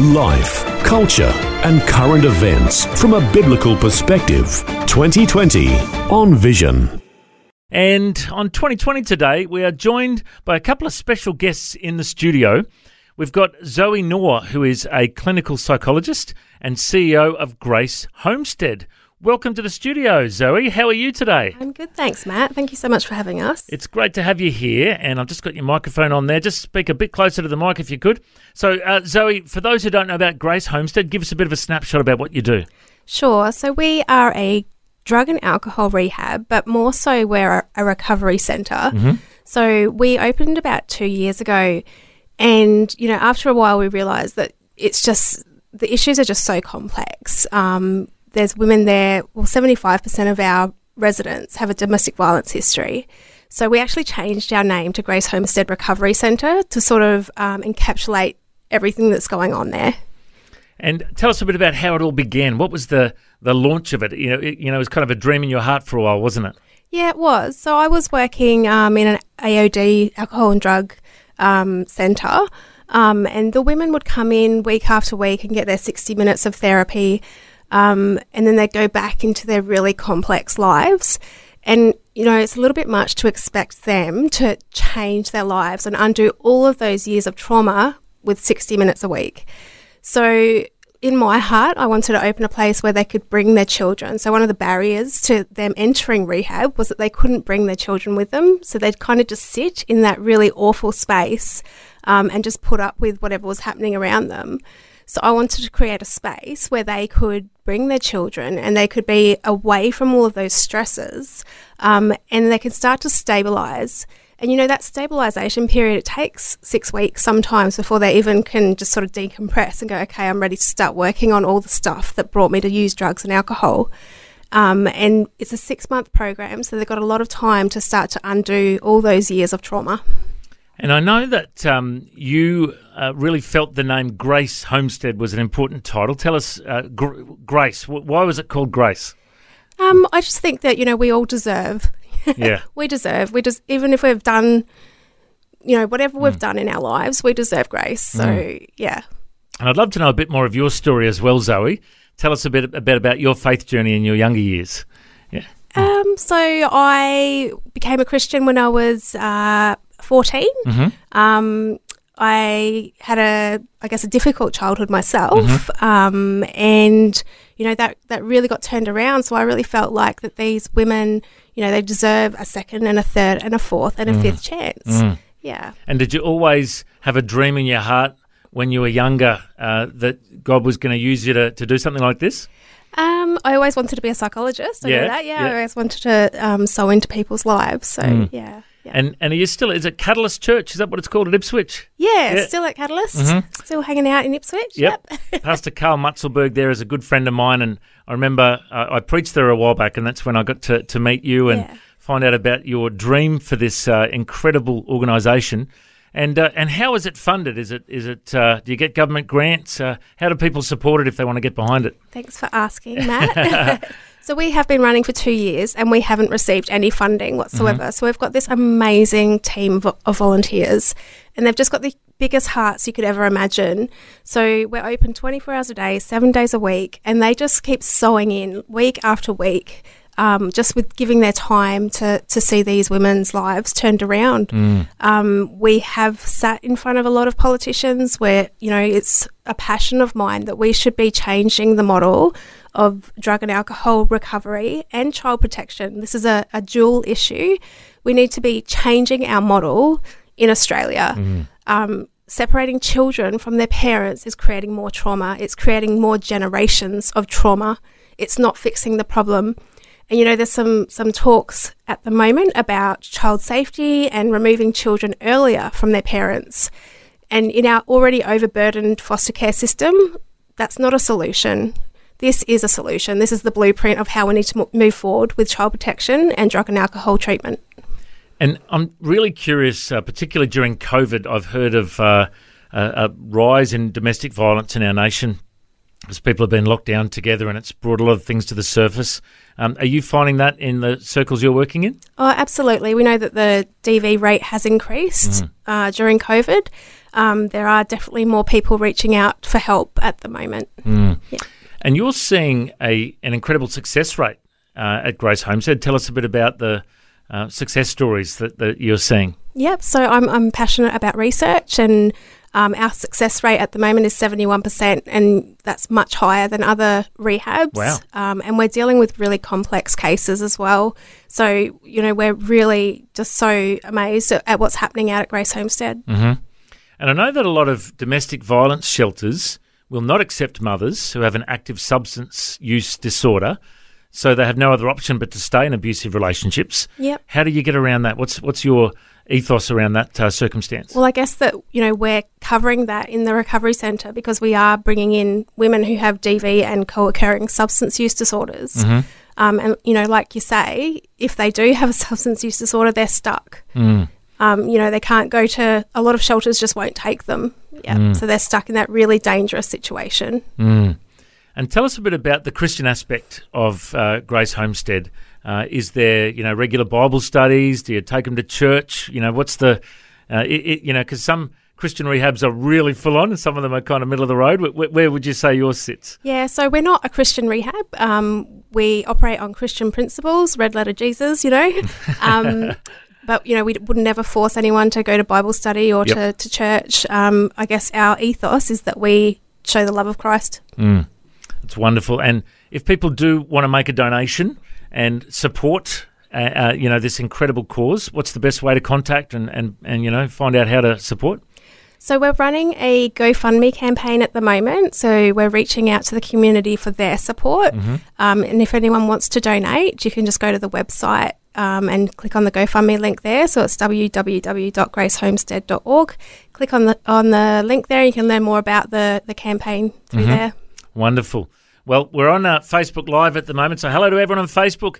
Life, culture, and current events from a biblical perspective. 2020 on Vision. And on 2020 today, we are joined by a couple of special guests in the studio. We've got Zoe Noor, who is a clinical psychologist and CEO of Grace Homestead. Welcome to the studio, Zoe. How are you today? I'm good, thanks, Matt. Thank you so much for having us. It's great to have you here, and I've just got your microphone on there. Just speak a bit closer to the mic if you could. So, Zoe, for those who don't know about Grace Homestead, give us a bit of a snapshot about what you do. Sure. So we are a drug and alcohol rehab, but more so we're a recovery centre. Mm-hmm. So we opened about 2 years ago, and, you know, after a while we realised that it's just the issues are just so complex. There's women there, well, 75% of our residents have a domestic violence history. So we actually changed our name to Grace Homestead Recovery Centre to sort of encapsulate everything that's going on there. And tell us a bit about how it all began. What was the launch of it? It was kind of a dream in your heart for a while, wasn't it? Yeah, it was. So I was working in an AOD, alcohol and drug centre, and the women would come in week after week and get their 60 minutes of therapy. And then they go back into their really complex lives. And, you know, it's a little bit much to expect them to change their lives and undo all of those years of trauma with 60 minutes a week. So in my heart, I wanted to open a place where they could bring their children. So one of the barriers to them entering rehab was that they couldn't bring their children with them. So they'd kind of just sit in that really awful space and just put up with whatever was happening around them. So I wanted to create a space where they could bring their children and they could be away from all of those stresses and they can start to stabilise. And, you know, that stabilisation period, it takes 6 weeks sometimes before they even can just sort of decompress and go, okay, I'm ready to start working on all the stuff that brought me to use drugs and alcohol. And it's a 6-month program, so they've got a lot of time to start to undo all those years of trauma. And I know that you really felt the name Grace Homestead was an important title. Tell us, Grace, why was it called Grace? I just think that, you know, we all deserve. Yeah. We deserve, even if we've done, you know, whatever we've done in our lives, we deserve grace. So, yeah. And I'd love to know a bit more of your story as well, Zoe. Tell us a bit about your faith journey in your younger years. Yeah. So I became a Christian when I was 14. Mm-hmm. I had a difficult childhood myself. Mm-hmm. And, you know, that really got turned around. So I really felt like that these women, you know, they deserve a second and a third and a fourth and a fifth chance. Mm. Yeah. And did you always have a dream in your heart when you were younger that God was going to use you to do something like this? I always wanted to be a psychologist. I always wanted to sew into people's lives. So, yeah. And are you still, is it Catalyst Church? Is that what it's called at Ipswich? Yeah. Still at Catalyst, still hanging out in Ipswich. Yep. Pastor Carl Mutzelberg there is a good friend of mine, and I remember I preached there a while back, and that's when I got to meet you and find out about your dream for this incredible organisation. And how is it funded? Is it do you get government grants? How do people support it if they want to get behind it? Thanks for asking, Matt. So we have been running for 2 years and we haven't received any funding whatsoever. Mm-hmm. So we've got this amazing team of volunteers, and they've just got the biggest hearts you could ever imagine. So we're open 24 hours a day, 7 days a week, and they just keep sewing in week after week. Just with giving their time to see these women's lives turned around. We have sat in front of a lot of politicians where, you know, it's a passion of mine that we should be changing the model of drug and alcohol recovery and child protection. This is a dual issue. We need to be changing our model in Australia. Separating children from their parents is creating more trauma. It's creating more generations of trauma. It's not fixing the problem. And, you know, there's some talks at the moment about child safety and removing children earlier from their parents. And in our already overburdened foster care system, that's not a solution. this is a solution. This is the blueprint of how we need to move forward with child protection and drug and alcohol treatment. And I'm really curious, particularly during COVID, I've heard of a rise in domestic violence in our nation as people have been locked down together, and it's brought a lot of things to the surface. Are you finding that in the circles you're working in? Oh, absolutely. We know that the DV rate has increased during COVID. There are definitely more people reaching out for help at the moment. Mm. Yeah. And you're seeing an incredible success rate at Grace Homestead. Tell us a bit about the success stories that you're seeing. Yep. So I'm passionate about research, and our success rate at the moment is 71%, and that's much higher than other rehabs. Wow. And we're dealing with really complex cases as well. So, you know, we're really just so amazed at what's happening out at Grace Homestead. Mm-hmm. And I know that a lot of domestic violence shelters will not accept mothers who have an active substance use disorder, so they have no other option but to stay in abusive relationships. Yep. How do you get around that? What's your ethos around that circumstance? Well, I guess that, you know, we're covering that in the recovery centre because we are bringing in women who have DV and co-occurring substance use disorders. Mm-hmm. And, you know, like you say, if they do have a substance use disorder, they're stuck. Mm. You know, they can't go to – a lot of shelters just won't take them. Yeah, so they're stuck in that really dangerous situation. Mm. And tell us a bit about the Christian aspect of Grace Homestead. Is there, you know, regular Bible studies? Do you take them to church? You know, what's the, you know, because some Christian rehabs are really full on and some of them are kind of middle of the road. Where would you say yours sits? Yeah, so we're not a Christian rehab. We operate on Christian principles, red letter Jesus, you know. But, you know, we would never force anyone to go to Bible study or to church. I guess our ethos is that we show the love of Christ. Mm. It's wonderful. And if people do want to make a donation and support, you know, this incredible cause, what's the best way to contact and you know, find out how to support? So we're running a GoFundMe campaign at the moment. So we're reaching out to the community for their support. Mm-hmm. And if anyone wants to donate, you can just go to the website and click on the GoFundMe link there. So it's www.gracehomestead.org. Click on the link there. You can learn more about the campaign through there. Wonderful. Well, we're on Facebook Live at the moment, so hello to everyone on Facebook.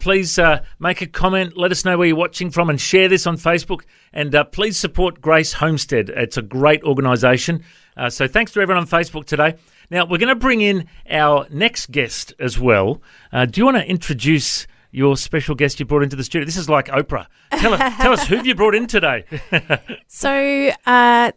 Please make a comment, let us know where you're watching from, and share this on Facebook. And please support Grace Homestead. It's a great organisation. So thanks to everyone on Facebook today. Now, we're going to bring in our next guest as well. Do you want to introduce your special guest you brought into the studio? This is like Oprah. Tell us who you brought in today. So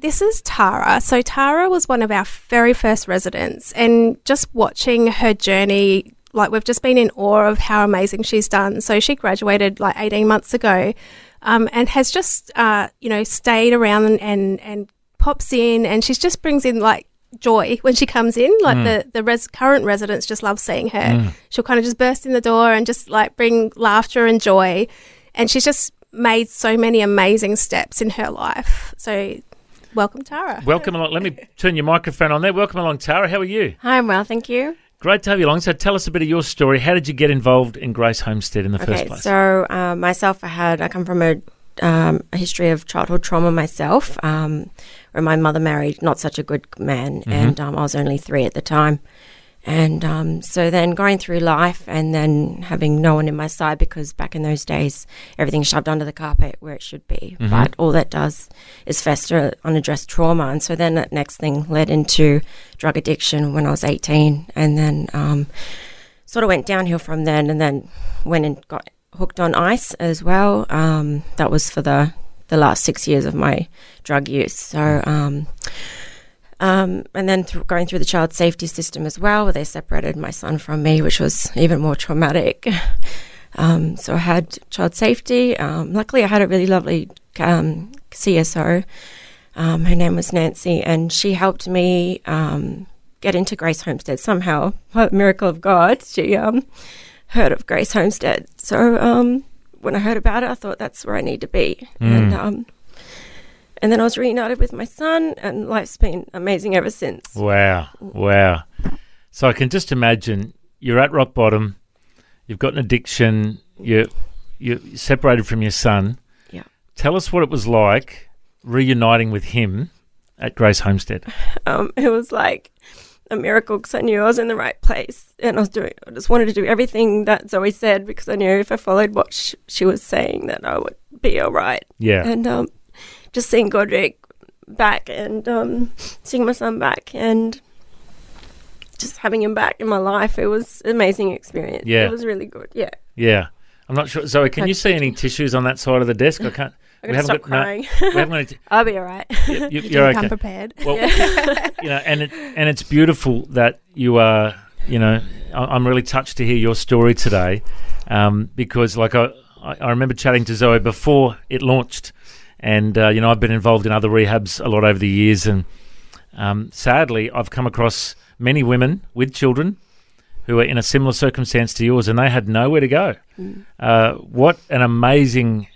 this is Tara. So Tara was one of our very first residents, and just watching her journey, like, we've just been in awe of how amazing she's done. So she graduated like 18 months ago and has just, you know, stayed around and pops in, and she just brings in like joy when she comes in, like the current residents just love seeing her. She'll kind of just burst in the door and just like bring laughter and joy, and she's just made so many amazing steps in her life. So welcome, Tara. Welcome along. Let me turn your microphone on there. Welcome along, Tara. How are you? Hi, I'm well, thank you. Great to have you along. So tell us a bit of your story. How did you get involved in Grace Homestead in the first place? So myself, I come from a history of childhood trauma myself, where my mother married not such a good man, and I was only 3 at the time. And so then going through life and then having no one in my side, because back in those days, everything's shoved under the carpet where it should be. Mm-hmm. But all that does is fester unaddressed trauma. And so then that next thing led into drug addiction when I was 18, and then sort of went downhill from then, and then went and got hooked on ice as well. That was for the last 6 years of my drug use. So and then going through the child safety system as well, where they separated my son from me, which was even more traumatic. So I had child safety. Luckily I had a really lovely CSO. Her name was Nancy, and she helped me get into Grace Homestead somehow. By the miracle of God, she heard of Grace Homestead. So when I heard about it, I thought that's where I need to be. And then I was reunited with my son, and life's been amazing ever since. Wow. So I can just imagine you're at rock bottom, you've got an addiction, you're separated from your son. Yeah. Tell us what it was like reuniting with him at Grace Homestead. It was like a miracle because I knew I was in the right place, and I just wanted to do everything that Zoe said because I knew if I followed what she was saying that I would be all right. Yeah. And just seeing Godric back and seeing my son back and just having him back in my life, it was an amazing experience. Yeah. It was really good. Yeah. Yeah. I'm not sure. Zoe, can you see any tissues on that side of the desk? I can't. We haven't got, no, we haven't got t- I'll be all right. You're okay. I'm prepared. Well, yeah. You know, and it's beautiful that you are, you know, I'm really touched to hear your story today because, like, I remember chatting to Zoe before it launched and, you know, I've been involved in other rehabs a lot over the years and sadly I've come across many women with children who are in a similar circumstance to yours and they had nowhere to go. Mm. What an amazing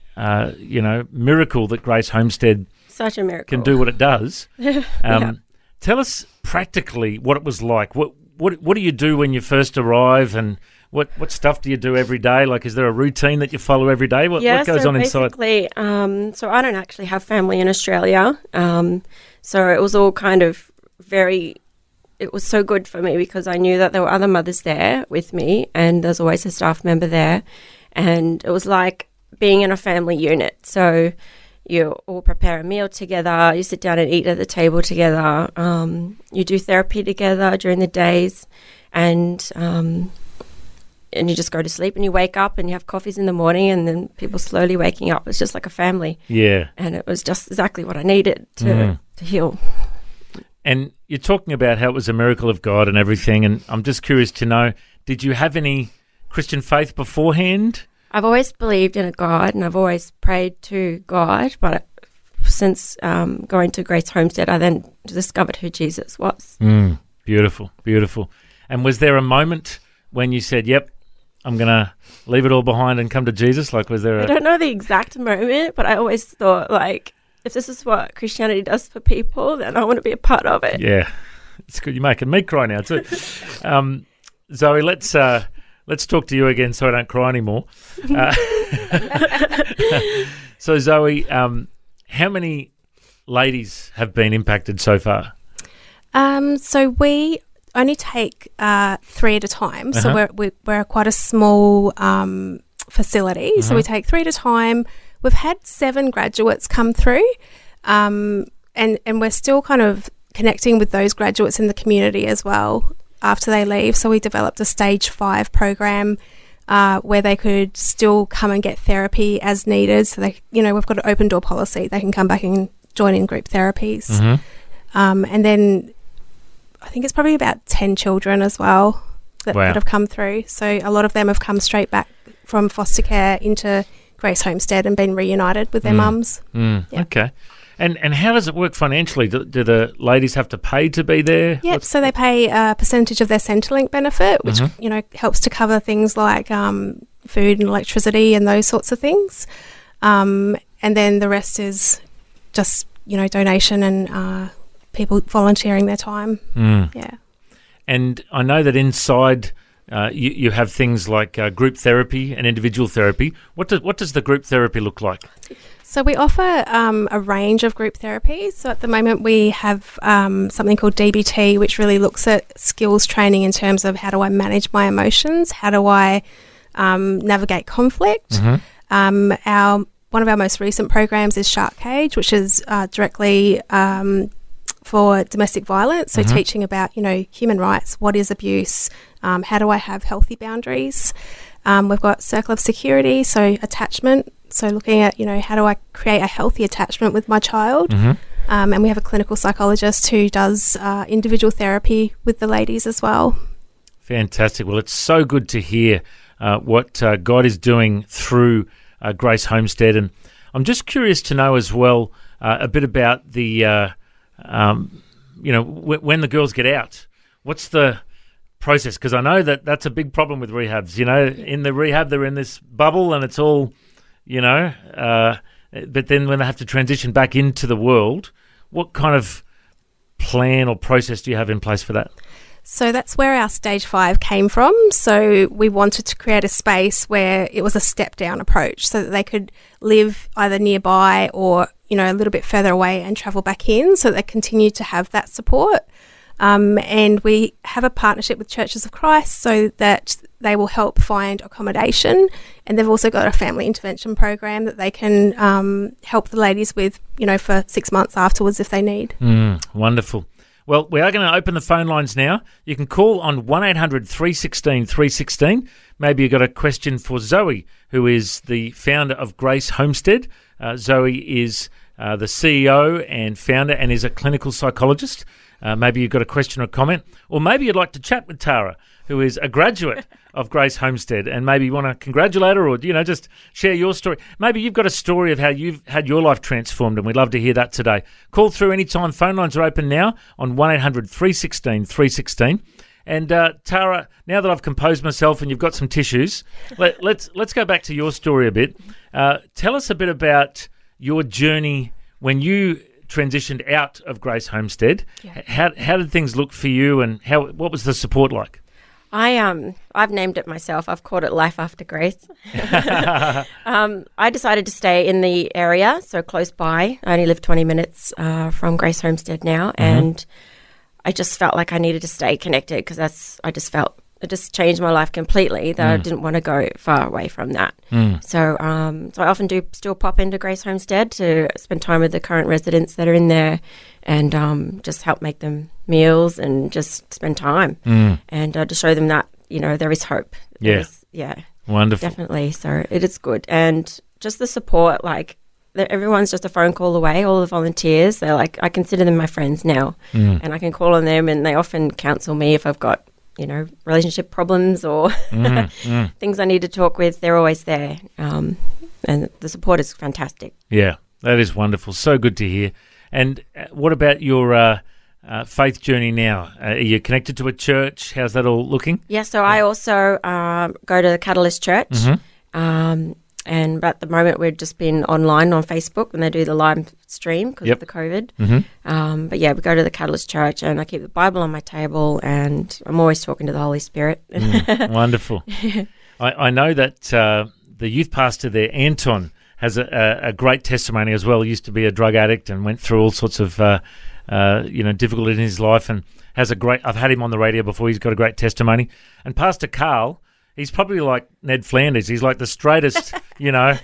you know, miracle that Grace Homestead Such a miracle. Can do what it does. Yeah. Tell us practically what it was like. What do you do when you first arrive and what stuff do you do every day? Like, is there a routine that you follow every day? What goes on inside? Basically, so I don't actually have family in Australia. So it was all kind of it was so good for me because I knew that there were other mothers there with me and there's always a staff member there. And it was like being in a family unit, so you all prepare a meal together, you sit down and eat at the table together, you do therapy together during the days, and you just go to sleep and you wake up and you have coffees in the morning and then people slowly waking up. It's just like a family. Yeah. And it was just exactly what I needed to heal. And you're talking about how it was a miracle of God and everything, and I'm just curious to know, did you have any Christian faith beforehand? I've always believed in a God and I've always prayed to God, but since going to Grace Homestead, I then discovered who Jesus was. Mm, beautiful, beautiful. And was there a moment when you said, yep, I'm going to leave it all behind and come to Jesus? Like, was there I don't know the exact moment, but I always thought, like, if this is what Christianity does for people, then I want to be a part of it. Yeah, it's good. You're making me cry now too. Zoe, let's talk to you again so I don't cry anymore. So, Zoe, how many ladies have been impacted so far? So we only take three at a time. Uh-huh. So we're quite a small facility. Uh-huh. So we take three at a time. We've had 7 graduates come through and we're still kind of connecting with those graduates in the community as well after they leave. So we developed a stage 5 program where they could still come and get therapy as needed. So they, you know, we've got an open door policy. They can come back and join in group therapies. Mm-hmm. And then I think it's probably about 10 children as well that have come through. So a lot of them have come straight back from foster care into Grace Homestead and been reunited with their mums. Mm. Yeah. Okay. And how does it work financially? Do the ladies have to pay to be there? Yep, so they pay a percentage of their Centrelink benefit, which you know, helps to cover things like food and electricity and those sorts of things. And then the rest is just, you know, donation and people volunteering their time. Mm. Yeah. And I know that inside you have things like group therapy and individual therapy. What does the group therapy look like? So we offer a range of group therapies. So at the moment we have something called DBT, which really looks at skills training in terms of how do I manage my emotions, how do I navigate conflict. Mm-hmm. One of our most recent programs is Shark Cage, which is directly for domestic violence. So teaching about, you know, human rights, what is abuse, how do I have healthy boundaries. We've got Circle of Security, so attachment. So looking at, you know, how do I create a healthy attachment with my child? Mm-hmm. And we have a clinical psychologist who does individual therapy with the ladies as well. Fantastic. Well, it's so good to hear what God is doing through Grace Homestead. And I'm just curious to know as well a bit about the, you know, when the girls get out, what's the process? Because I know that that's a big problem with rehabs. You know, in the rehab, they're in this bubble and it's all... You know, but then when they have to transition back into the world, what kind of plan or process do you have in place for that? So that's where our stage 5 came from. So we wanted to create a space where it was a step-down approach so that they could live either nearby or, you know, a little bit further away and travel back in so that they continued to have that support. And we have a partnership with Churches of Christ so that they will help find accommodation, and they've also got a family intervention program that they can help the ladies with, you know, for 6 months afterwards if they need. Wonderful. Well, we are going to open the phone lines now. You can call on 1-800-316-316. Maybe you've got a question for Zoe, who is the founder of Grace Homestead. Zoe is the CEO and founder and is a clinical psychologist. Maybe you've got a question or a comment, or maybe you'd like to chat with Tara, who is a graduate of Grace Homestead, and maybe you want to congratulate her or, you know, just share your story. Maybe you've got a story of how you've had your life transformed, and we'd love to hear that today. Call through anytime. Phone lines are open now on 1-800-316-316. And Tara, now that I've composed myself and you've got some tissues, let's go back to your story a bit. Tell us a bit about your journey when you transitioned out of Grace Homestead. Yeah. How did things look for you, and what was the support like? I've named it myself. I've called it Life After Grace. I decided to stay in the area, so close by. I only live 20 minutes from Grace Homestead now, and I just felt like I needed to stay connected because it just changed my life completely, that I didn't want to go far away from that. So I often do still pop into Grace Homestead to spend time with the current residents that are in there, and just help make them meals and just spend time and to show them that, you know, there is hope. Wonderful. Definitely. So it is good. And just the support, like everyone's just a phone call away, all the volunteers, they're like, I consider them my friends now, and I can call on them, and they often counsel me if I've got, you know, relationship problems or things I need to talk with. They're always there, and the support is fantastic. Yeah, that is wonderful. So good to hear. And what about your faith journey now? Are you connected to a church? How's that all looking? Yeah, so I also go to the Catalyst Church, and at the moment we've just been online on Facebook, and they do the live stream because of the COVID. But yeah, we go to the Catalyst Church, and I keep the Bible on my table, and I'm always talking to the Holy Spirit. Wonderful. I know that the youth pastor there, Anton, has a great testimony as well. He used to be a drug addict and went through all sorts of difficulty in his life, and has a great. I've had him on the radio before. He's got a great testimony. And Pastor Carl, he's probably like Ned Flanders. He's like the straightest, you know,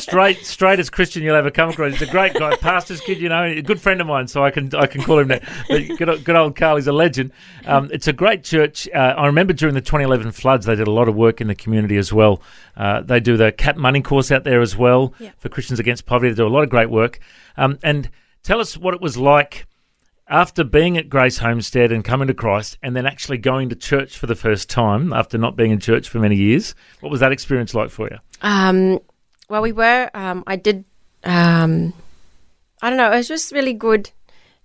straightest Christian you'll ever come across. He's a great guy, pastor's kid, you know, a good friend of mine, so I can call him that. But good old Carl, he's a legend. It's a great church. I remember during the 2011 floods, they did a lot of work in the community as well. They do the Cap Money course out there as well for Christians Against Poverty. They do a lot of great work. And tell us what it was like after being at Grace Homestead and coming to Christ, and then actually going to church for the first time after not being in church for many years. What was that experience like for you? Well, we were, it was just really good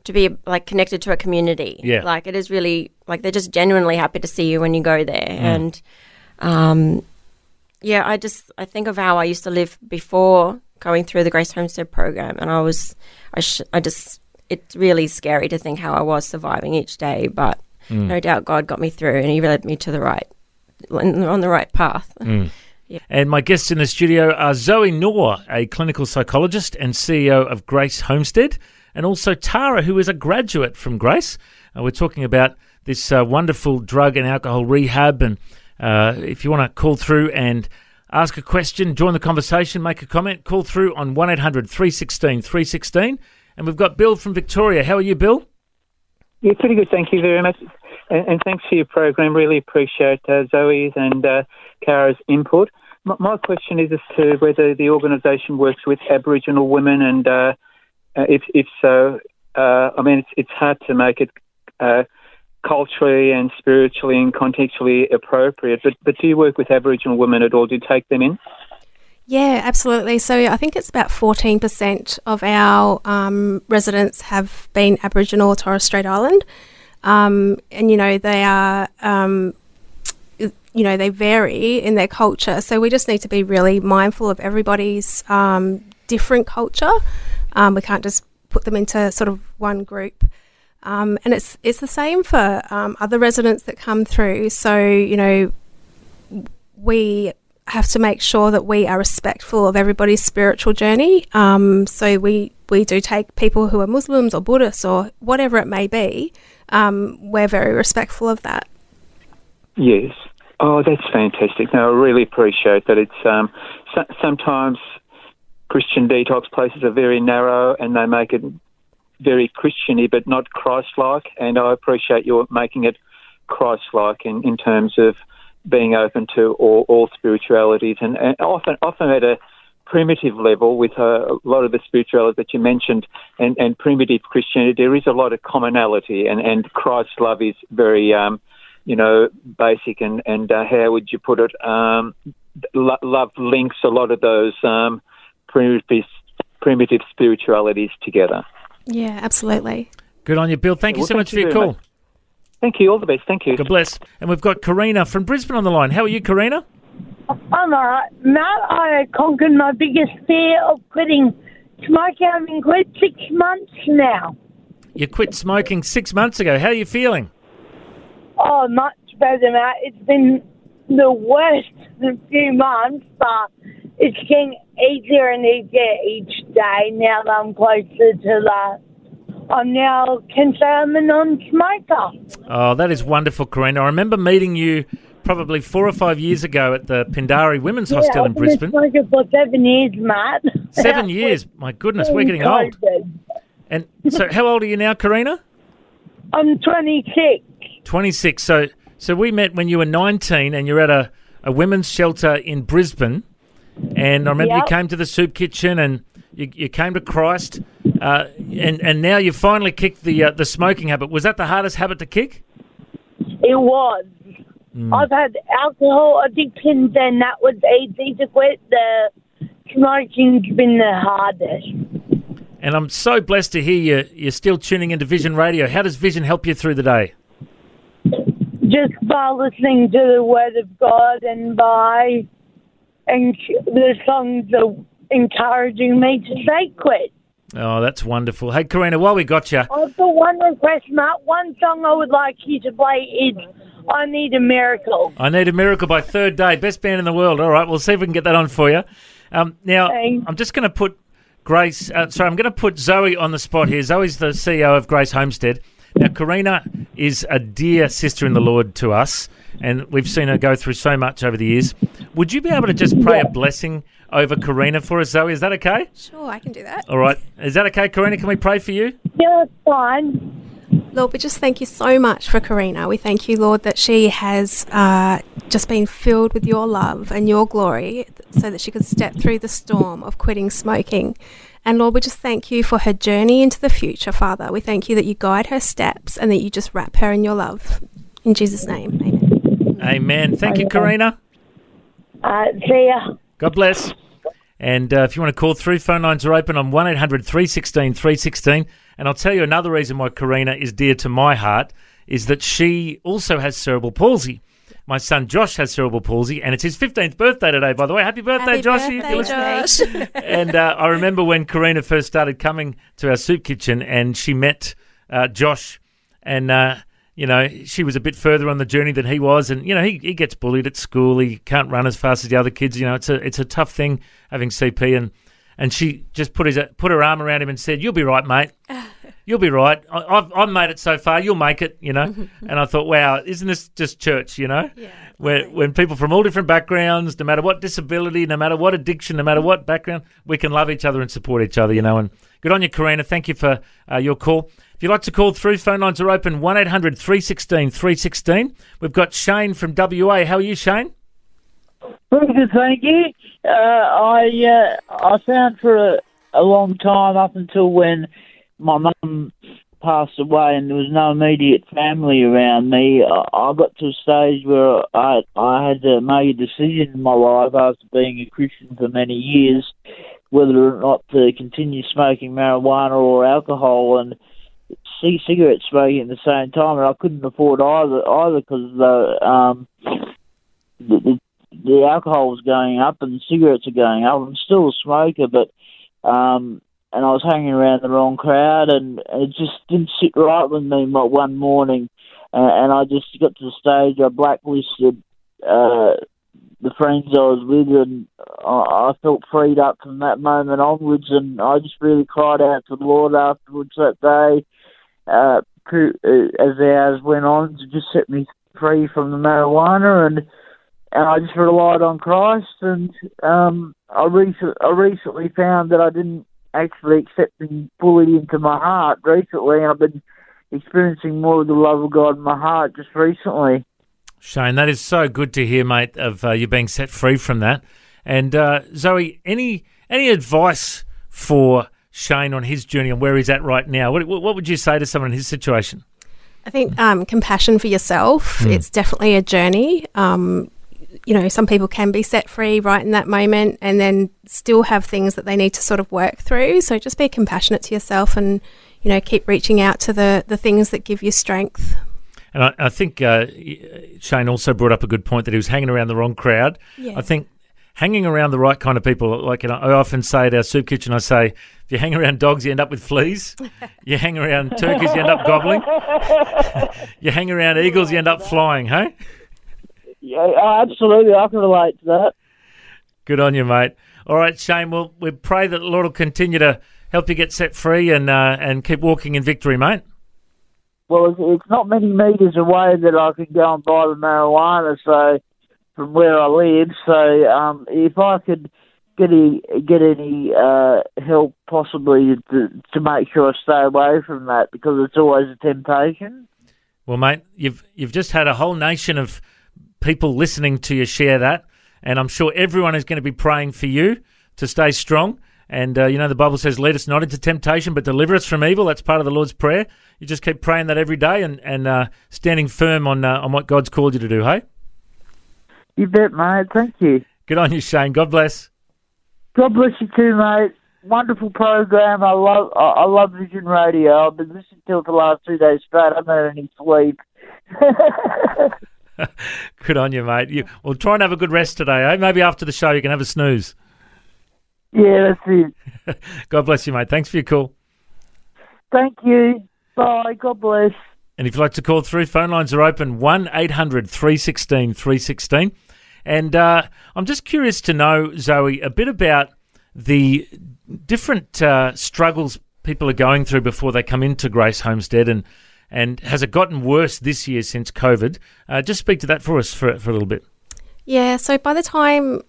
to be like connected to a community. Yeah. Like it is really, like they're just genuinely happy to see you when you go there. And I think of how I used to live before going through the Grace Homestead program, and it's really scary to think how I was surviving each day, but no doubt God got me through, and he led me to on the right path. Yeah. And my guests in the studio are Zoe Noor, a clinical psychologist and CEO of Grace Homestead, and also Tara, who is a graduate from Grace. We're talking about this wonderful drug and alcohol rehab, and if you want to call through and ask a question, join the conversation, make a comment, call through on 1-800-316-316. And we've got Bill from Victoria. How are you, Bill? Yeah, pretty good. Thank you very much. And thanks for your program. Really appreciate Zoe's and Cara's input. My question is as to whether the organisation works with Aboriginal women, and if so, it's hard to make it culturally and spiritually and contextually appropriate, but do you work with Aboriginal women at all? Do you take them in? Yeah, absolutely. So I think it's about 14% of our residents have been Aboriginal or Torres Strait Island, and you know they are, they vary in their culture. So we just need to be really mindful of everybody's different culture. We can't just put them into sort of one group. And it's the same for other residents that come through. So you know we have to make sure that we are respectful of everybody's spiritual journey. So we do take people who are Muslims or Buddhists or whatever it may be. We're very respectful of that. Yes. Oh, that's fantastic. No, I really appreciate that. It's sometimes Christian detox places are very narrow and they make it very Christian-y but not Christ-like, and I appreciate your making it Christ-like in terms of being open to all spiritualities, and often at a primitive level with a lot of the spiritualities that you mentioned and primitive Christianity, there is a lot of commonality, and Christ's love is very, basic, and how would you put it? Love links a lot of those primitive spiritualities together. Yeah, absolutely. Good on you, Bill. Thank you so much for your call. Thank you. All the best. Thank you. God bless. And we've got Karina from Brisbane on the line. How are you, Karina? I'm all right, Matt. I conquered my biggest fear of quitting smoking. I've been quit 6 months now. You quit smoking 6 months ago. How are you feeling? Oh, much better, Matt. It's been the worst few months, but it's getting easier and easier each day now that I'm closer to the... I'm now confirmed a non-smoker. Oh, that is wonderful, Karina. I remember meeting you probably 4 or 5 years ago at the Pindari Women's Hostel in Brisbane. I've been a smoker for 7 years, Matt. 7 years? My goodness, we're getting old. And so how old are you now, Karina? I'm 26. 26. So we met when you were 19 and you're at a women's shelter in Brisbane. And I remember you came to the soup kitchen and you came to Christ, and now you finally kicked the smoking habit. Was that the hardest habit to kick? It was. I've had alcohol addictions, and that was easy to quit. The smoking's been the hardest. And I'm so blessed to hear you're still tuning into Vision Radio. How does Vision help you through the day? Just by listening to the Word of God and the songs are encouraging me to say quit. Oh, that's wonderful. Hey, Karina, while we got you... I've got one request, Matt. One song I would like you to play is I Need a Miracle. I Need a Miracle by Third Day. Best band in the world. All right, we'll see if we can get that on for you. Thanks. I'm just going to put I'm going to put Zoe on the spot here. Zoe's the CEO of Grace Homestead. Now, Karina is a dear sister in the Lord to us, and we've seen her go through so much over the years. Would you be able to just pray a blessing over Karina for us, Zoe? Is that okay? Sure, I can do that. All right. Is that okay, Karina? Can we pray for you? Yeah, it's fine. Lord, we just thank you so much for Karina. We thank you, Lord, that she has just been filled with your love and your glory so that she could step through the storm of quitting smoking. And, Lord, we just thank you for her journey into the future, Father. We thank you that you guide her steps and that you just wrap her in your love. In Jesus' name, amen. Amen. Thank you, Karina. See ya. God bless. And if you want to call through, phone lines are open on 1800 316 316. And I'll tell you another reason why Karina is dear to my heart is that she also has cerebral palsy. My son Josh has cerebral palsy, and it's his 15th birthday today, by the way. Happy birthday, Josh. Happy birthday, Josh. And I remember when Karina first started coming to our soup kitchen and she met Josh, and, she was a bit further on the journey than he was. And, he gets bullied at school. He can't run as fast as the other kids. It's a tough thing having CP. And she just put her arm around him and said, "You'll be right, mate. You'll be right. I've made it so far. You'll make it, And I thought, wow, isn't this just church, Yeah, when people from all different backgrounds, no matter what disability, no matter what addiction, no matter what background, we can love each other and support each other, And good on you, Karina. Thank you for your call. If you'd like to call through, phone lines are open, 1800 316 316. We've got Shane from WA. How are you, Shane? Good, thank you. I found for a long time up until when my mum passed away and there was no immediate family around me, I got to a stage where I had to make a decision in my life after being a Christian for many years whether or not to continue smoking marijuana or alcohol and cigarette smoking at the same time, and I couldn't afford either because the alcohol was going up and the cigarettes are going up. I'm still a smoker, but... and I was hanging around the wrong crowd, and it just didn't sit right with me one morning. And I just got to the stage I blacklisted the friends I was with, and I felt freed up from that moment onwards, and I just really cried out to the Lord afterwards that day, as the hours went on, to just set me free from the marijuana, and I just relied on Christ, and I recently found that I didn't actually accept him fully into my heart recently, and I've been experiencing more of the love of God in my heart just recently. Shane, that is so good to hear, mate, of you being set free from that. And Zoe, any advice for Shane on his journey and where he's at right now? What would you say to someone in his situation? I think compassion for yourself. Mm. It's definitely a journey. You know, some people can be set free right in that moment and then still have things that they need to sort of work through. So just be compassionate to yourself and, you know, keep reaching out to the things that give you strength. And I think Shane also brought up a good point that he was hanging around the wrong crowd. Yeah. I think hanging around the right kind of people, like, you know, I often say at our soup kitchen, I say, if you hang around dogs, you end up with fleas. You hang around turkeys, you end up gobbling. You hang around eagles, you end up flying, hey? Yeah, absolutely. I can relate to that. Good on you, mate. All right, Shane, well, we pray that the Lord will continue to help you get set free and keep walking in victory, mate. Well, it's not many metres away that I could go and buy the marijuana, so from where I live. So if I could get any help possibly to make sure I stay away from that, because it's always a temptation. Well, mate, you've just had a whole nation of people listening to you share that, and I'm sure everyone is going to be praying for you to stay strong. And, you know, the Bible says, lead us not into temptation, but deliver us from evil. That's part of the Lord's Prayer. You just keep praying that every day and standing firm on what God's called you to do, hey? You bet, mate. Thank you. Good on you, Shane. God bless. God bless you too, mate. Wonderful program. I love Vision Radio. I've been listening till the last 2 days straight. I haven't had any sleep. Good on you, mate. Well, try and have a good rest today, eh? Maybe after the show you can have a snooze. Yeah, that's it. God bless you, mate. Thanks for your call. Thank you. Bye. God bless. And if you'd like to call through, phone lines are open, 1-800-316-316. And I'm just curious to know, Zoe, a bit about the different struggles people are going through before they come into Grace Homestead, and has it gotten worse this year since COVID? Just speak to that for us for a little bit. Yeah, so by the time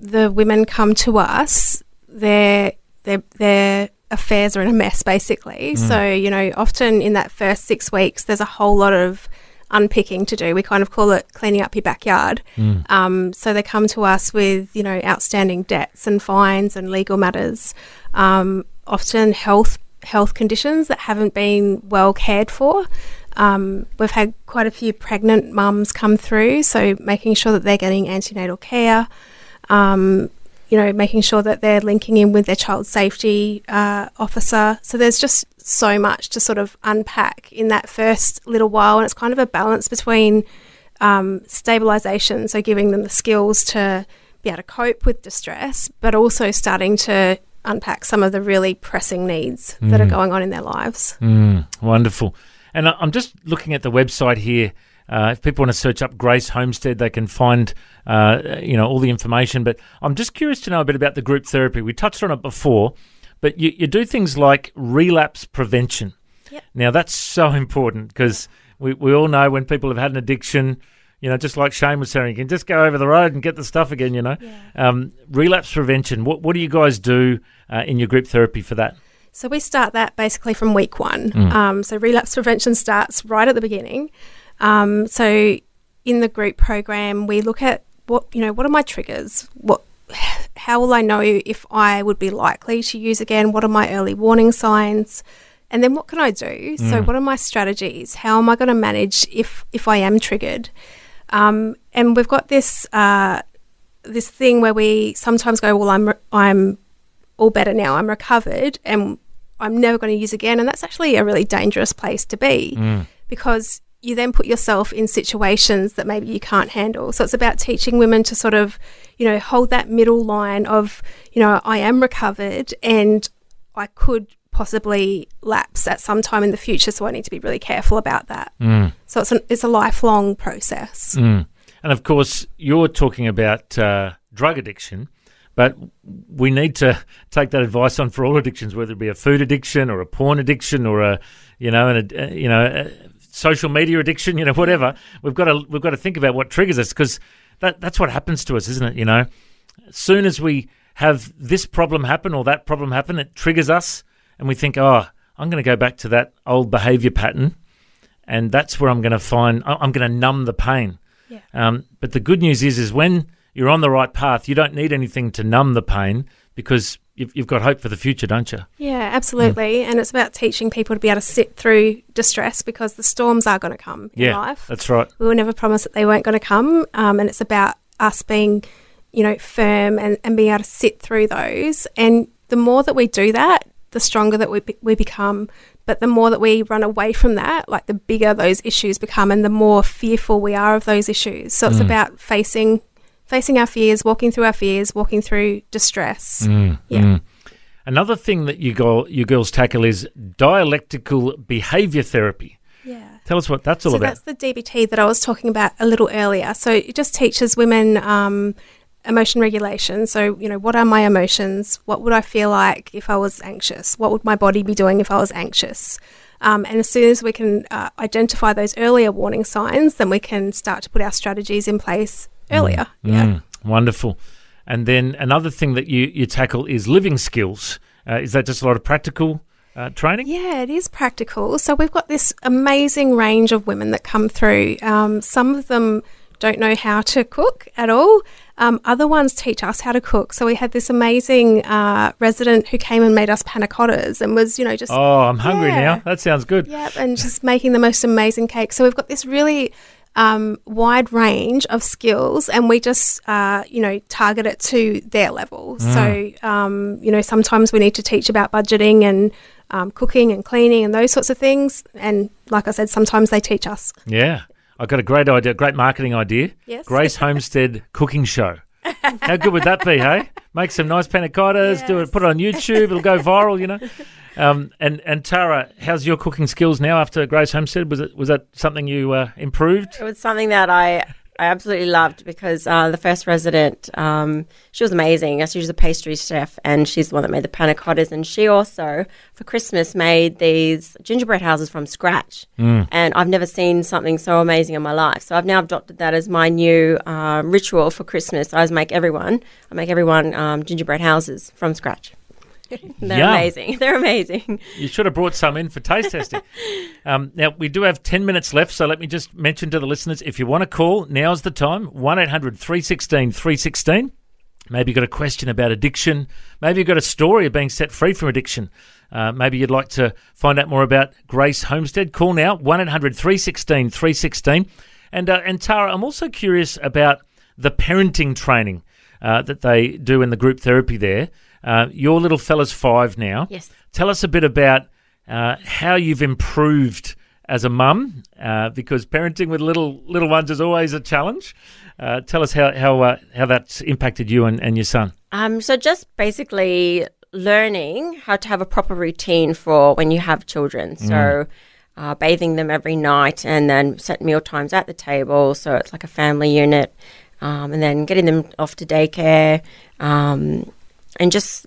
the women come to us, their affairs are in a mess, basically. Mm. So, you know, often in that first 6 weeks, there's a whole lot of unpicking to do. We kind of call it cleaning up your backyard. Mm. So they come to us with, you know, outstanding debts and fines and legal matters, often health conditions that haven't been well cared for. We've had quite a few pregnant mums come through, so making sure that they're getting antenatal care, you know, making sure that they're linking in with their child safety officer. So there's just so much to sort of unpack in that first little while, and it's kind of a balance between stabilisation, so giving them the skills to be able to cope with distress, but also starting to unpack some of the really pressing needs that are going on in their lives. Mm. Wonderful. And I'm just looking at the website here. If people want to search up Grace Homestead, they can find, you know, all the information. But I'm just curious to know a bit about the group therapy. We touched on it before, but you do things like relapse prevention. Yep. Now, that's so important because we all know when people have had an addiction, you know, just like Shane was saying, you can just go over the road and get the stuff again, you know. Yeah. Relapse prevention, what do you guys do in your group therapy for that? So we start that basically from week one. Mm. So relapse prevention starts right at the beginning. So in the group program, we look at what are my triggers? How will I know if I would be likely to use again? What are my early warning signs? And then what can I do? Mm. So what are my strategies? How am I going to manage if I am triggered? And we've got this this thing where we sometimes go, well, I'm all better now. I'm recovered, and I'm never going to use again. And that's actually a really dangerous place to be because you then put yourself in situations that maybe you can't handle. So it's about teaching women to sort of, you know, hold that middle line of, you know, I am recovered and I could possibly lapse at some time in the future, so I need to be really careful about that. Mm. So it's a lifelong process. Mm. And of course, you're talking about drug addiction, but we need to take that advice on for all addictions, whether it be a food addiction or a porn addiction or a social media addiction, whatever. We've got to think about what triggers us, because that's what happens to us, isn't it? As soon as we have this problem happen or that problem happen, it triggers us, and we think, oh, I'm going to go back to that old behaviour pattern, and that's where I'm going to numb the pain. Yeah. But the good news is when you're on the right path, you don't need anything to numb the pain, because you've got hope for the future, don't you? Yeah, absolutely. Yeah. And it's about teaching people to be able to sit through distress, because the storms are going to come in life. That's right. We were never promised that they weren't going to come, and it's about us being, firm and being able to sit through those. And the more that we do that, the stronger that we become. But the more that we run away from that, like the bigger those issues become and the more fearful we are of those issues. So it's about facing our fears, walking through distress. Mm. Yeah. Mm. Another thing that you girls tackle is dialectical behaviour therapy. Yeah. Tell us what that's all about. So that's the DBT that I was talking about a little earlier. So it just teaches women emotion regulation. So, what are my emotions? What would I feel like if I was anxious? What would my body be doing if I was anxious? And as soon as we can identify those earlier warning signs, then we can start to put our strategies in place earlier. Mm. Yeah. Mm. Wonderful. And then another thing that you tackle is living skills. Is that just a lot of practical training? Yeah, it is practical. So we've got this amazing range of women that come through. Some of them don't know how to cook at all. Other ones teach us how to cook. So we had this amazing resident who came and made us panna cottas and was, just... Oh, I'm hungry now. That sounds good. Yep, and just making the most amazing cake. So we've got this really wide range of skills, and we just, target it to their level. Mm. So, sometimes we need to teach about budgeting and cooking and cleaning and those sorts of things. And like I said, sometimes they teach us. Yeah. I got a great idea, a great marketing idea. Yes. Grace Homestead Cooking Show. How good would that be, hey? Make some nice panna cottas, yes. Do it, put it on YouTube, it'll go viral, And Tara, how's your cooking skills now after Grace Homestead? Was that something you improved? It was something that I absolutely loved, because the first resident, she was amazing. She was a pastry chef, and she's the one that made the panna cottas. And she also, for Christmas, made these gingerbread houses from scratch. Mm. And I've never seen something so amazing in my life. So I've now adopted that as my new ritual for Christmas. I make everyone gingerbread houses from scratch. They're amazing. They're amazing. You should have brought some in for taste testing. Now, we do have 10 minutes left, so let me just mention to the listeners, if you want to call, now's the time, 1-800-316-316. Maybe you've got a question about addiction. Maybe you've got a story of being set free from addiction. Maybe you'd like to find out more about Grace Homestead. Call now, 1-800-316-316. And Tara, I'm also curious about the parenting training that they do in the group therapy there. Your little fella's 5 now. Yes. Tell us a bit about how you've improved as a mum, because parenting with little ones is always a challenge. Tell us how that's impacted you and your son. So just basically learning how to have a proper routine for when you have children. So bathing them every night and then set meal times at the table, so it's like a family unit, and then getting them off to daycare. And just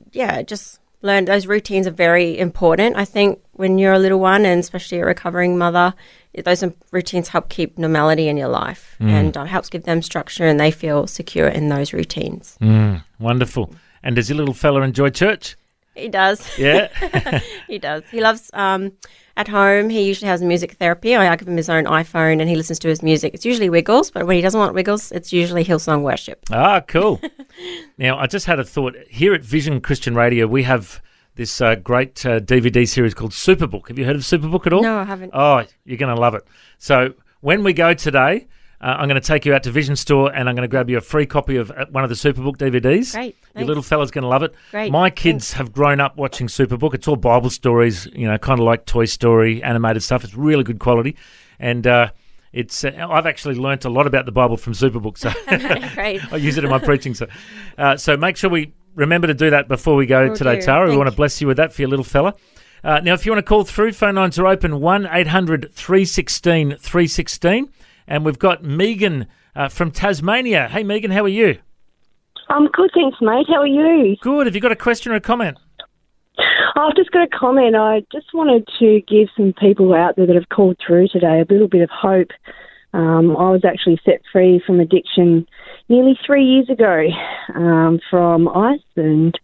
learn those routines are very important. I think when you're a little one, and especially a recovering mother, those routines help keep normality in your life and helps give them structure, and they feel secure in those routines. Mm, wonderful. And does your little fella enjoy church? He does. Yeah? He does. He loves at home. He usually has music therapy. I give him his own iPhone and he listens to his music. It's usually Wiggles, but when he doesn't want Wiggles, it's usually Hillsong Worship. Ah, cool. Now, I just had a thought. Here at Vision Christian Radio, we have this great DVD series called Superbook. Have you heard of Superbook at all? No, I haven't. Oh, you're going to love it. So when we go today, I'm going to take you out to Vision Store and I'm going to grab you a free copy of one of the Superbook DVDs. Great. Thanks. Your little fella's going to love it. Great. My kids have grown up watching Superbook. It's all Bible stories, kind of like Toy Story, animated stuff. It's really good quality. And I've actually learnt a lot about the Bible from Superbook. So I use it in my preaching. So make sure we remember to do that before we go today, Tara. We want to bless you with that for your little fella. Now, if you want to call through, phone lines are open, 1-800-316-316. And we've got Megan from Tasmania. Hey, Megan, how are you? I'm good, thanks, mate. How are you? Good. Have you got a question or a comment? I've just got a comment. I just wanted to give some people out there that have called through today a little bit of hope. I was actually set free from addiction nearly 3 years ago from ice and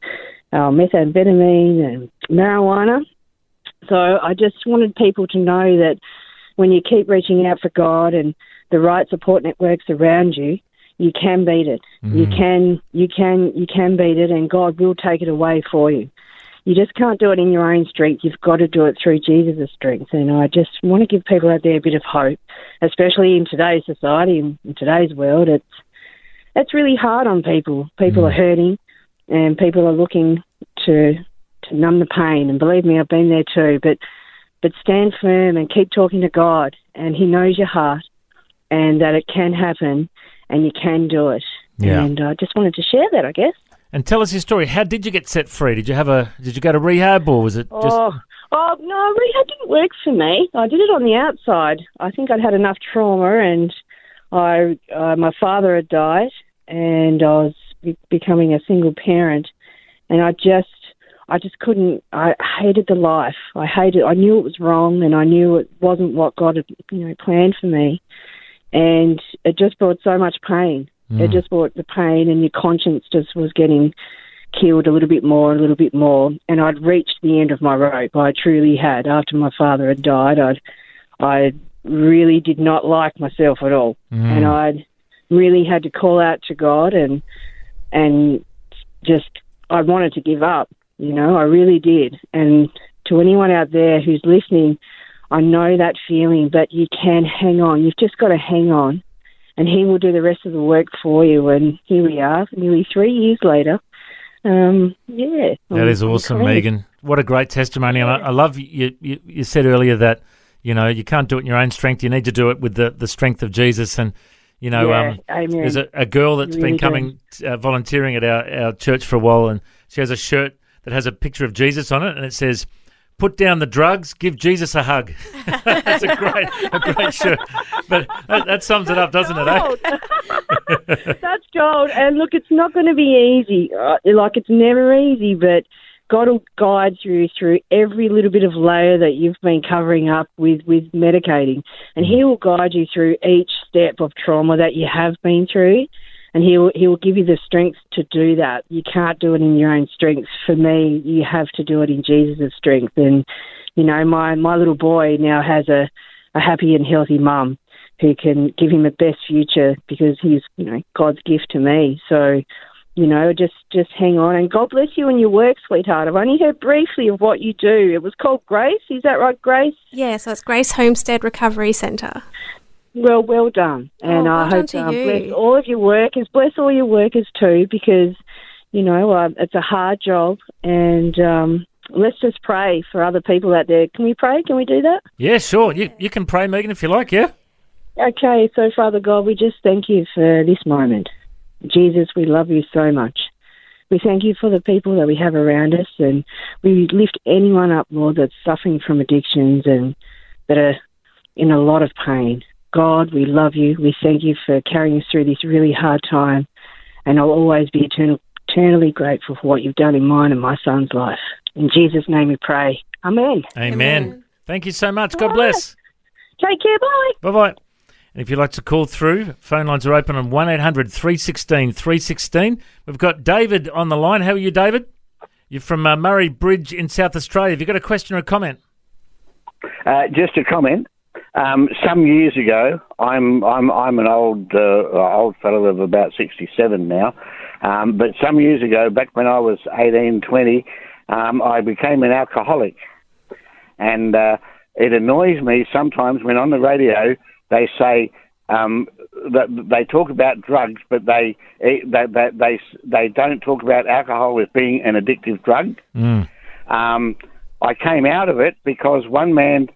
methamphetamine and marijuana. So I just wanted people to know that when you keep reaching out for God and the right support networks around you, you can beat it. Mm. You can beat it, and God will take it away for you. You just can't do it in your own strength. You've got to do it through Jesus' strength. And I just want to give people out there a bit of hope, especially in today's society, in today's world. It's really hard on people. People are hurting, and people are looking to numb the pain. And believe me, I've been there too. But stand firm and keep talking to God, and He knows your heart, and that it can happen, and you can do it. Yeah. And I just wanted to share that, I guess. And tell us your story. How did you get set free? Did you go to rehab, or was it just... Oh, no, rehab didn't work for me. I did it on the outside. I think I'd had enough trauma, and my father had died, and I was becoming a single parent, and I just couldn't. I hated the life. I knew it was wrong, and I knew it wasn't what God had, planned for me, and it just brought so much pain. It just brought the pain, and your conscience just was getting killed a little bit more. And I'd reached the end of my rope. I truly had. After my father had died, I really did not like myself at all. And I'd really had to call out to God, and just I wanted to give up, I really did. And to anyone out there who's listening, I know that feeling, but you can hang on. You've just got to hang on. And He will do the rest of the work for you. And here we are, nearly 3 years later. That is awesome, Megan. What a great testimony. And I love you said earlier that, you can't do it in your own strength. You need to do it with the strength of Jesus. And, there's a girl that's been coming, volunteering at our church for a while, and she has a shirt that has a picture of Jesus on it, and it says, "Put down the drugs, give Jesus a hug." That's a great shirt. But that sums it up, doesn't it, eh? That's gold. And look, it's not going to be easy. It's never easy, but God will guide you through every little bit of layer that you've been covering up with medicating. And He will guide you through each step of trauma that you have been through. And he will give you the strength to do that. You can't do it in your own strength. For me, you have to do it in Jesus' strength. And, my little boy now has a happy and healthy mum who can give him the best future because he's, God's gift to me. So, just hang on. And God bless you in your work, sweetheart. I've only heard briefly of what you do. It was called Grace. Is that right, Grace? Yeah, so it's Grace Homestead Recovery Centre. Well done, and I hope bless all of your workers. Bless all your workers too, because it's a hard job. And let's just pray for other people out there. Can we pray? Can we do that? Yeah, sure. You can pray, Megan, if you like. Yeah. Okay. So, Father God, we just thank you for this moment. Jesus, we love you so much. We thank you for the people that we have around us, and we lift anyone up, Lord, that's suffering from addictions and that are in a lot of pain. God, we love you. We thank you for carrying us through this really hard time, and I'll always be eternally grateful for what you've done in mine and my son's life. In Jesus' name we pray. Amen. Amen. Thank you so much. God bless. Take care. Bye. Bye-bye. And if you'd like to call through, phone lines are open on 1-800-316-316. We've got David on the line. How are you, David? You're from Murray Bridge in South Australia. Have you got a question or a comment? Just a comment. Some years ago, I'm an old fellow of about 67 now, but some years ago, back when I was 18, 20, I became an alcoholic, and it annoys me sometimes when on the radio they say that they talk about drugs, but they don't talk about alcohol as being an addictive drug. I came out of it because one man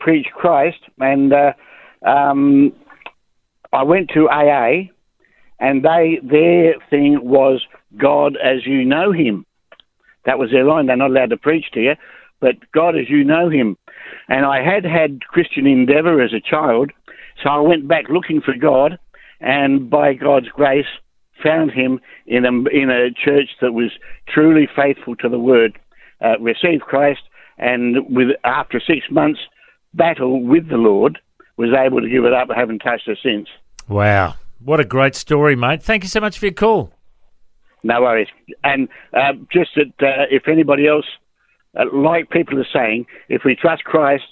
preached Christ, and I went to AA, and their thing was God as you know him. That was their line. They're not allowed to preach to you, but God as you know him. And I had Christian Endeavour as a child, so I went back looking for God, and by God's grace found him in a church that was truly faithful to the word, received Christ, and after 6 months battle with the Lord, was able to give it up and haven't touched her since. Wow. What a great story, mate. Thank you so much for your call. No worries. And just that if anybody else, like people are saying, if we trust Christ,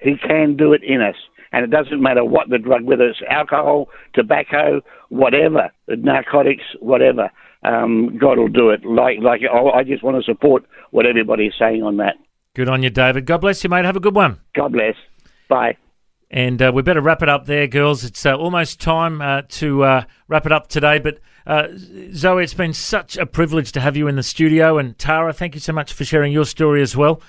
he can do it in us. And it doesn't matter what the drug, whether it's alcohol, tobacco, whatever, narcotics, whatever. God will do it. I just want to support what everybody's saying on that. Good on you, David. God bless you, mate. Have a good one. God bless. Bye. And we better wrap it up there, girls. It's almost time to wrap it up today. But, Zoe, it's been such a privilege to have you in the studio. And, Tara, thank you so much for sharing your story as well.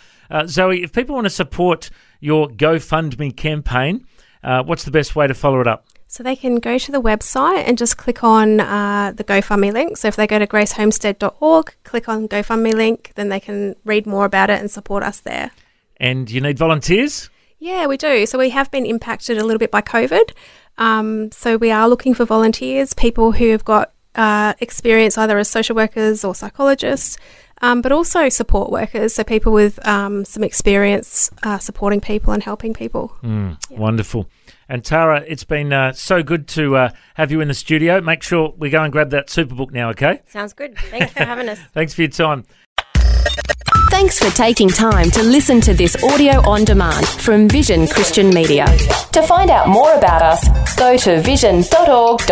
Zoe, if people want to support your GoFundMe campaign, what's the best way to follow it up? So they can go to the website and just click on the GoFundMe link. So if they go to gracehomestead.org, click on GoFundMe link, then they can read more about it and support us there. And you need volunteers? Yeah, we do. So we have been impacted a little bit by COVID. So we are looking for volunteers, people who have got experience either as social workers or psychologists, but also support workers, so people with some experience supporting people and helping people. Yeah. Wonderful. And Tara, it's been so good to have you in the studio. Make sure we go and grab that Superbook now, okay? Sounds good. Thanks for having us. Thanks for your time. Thanks for taking time to listen to this audio on demand from Vision Christian Media. To find out more about us, go to vision.org.au.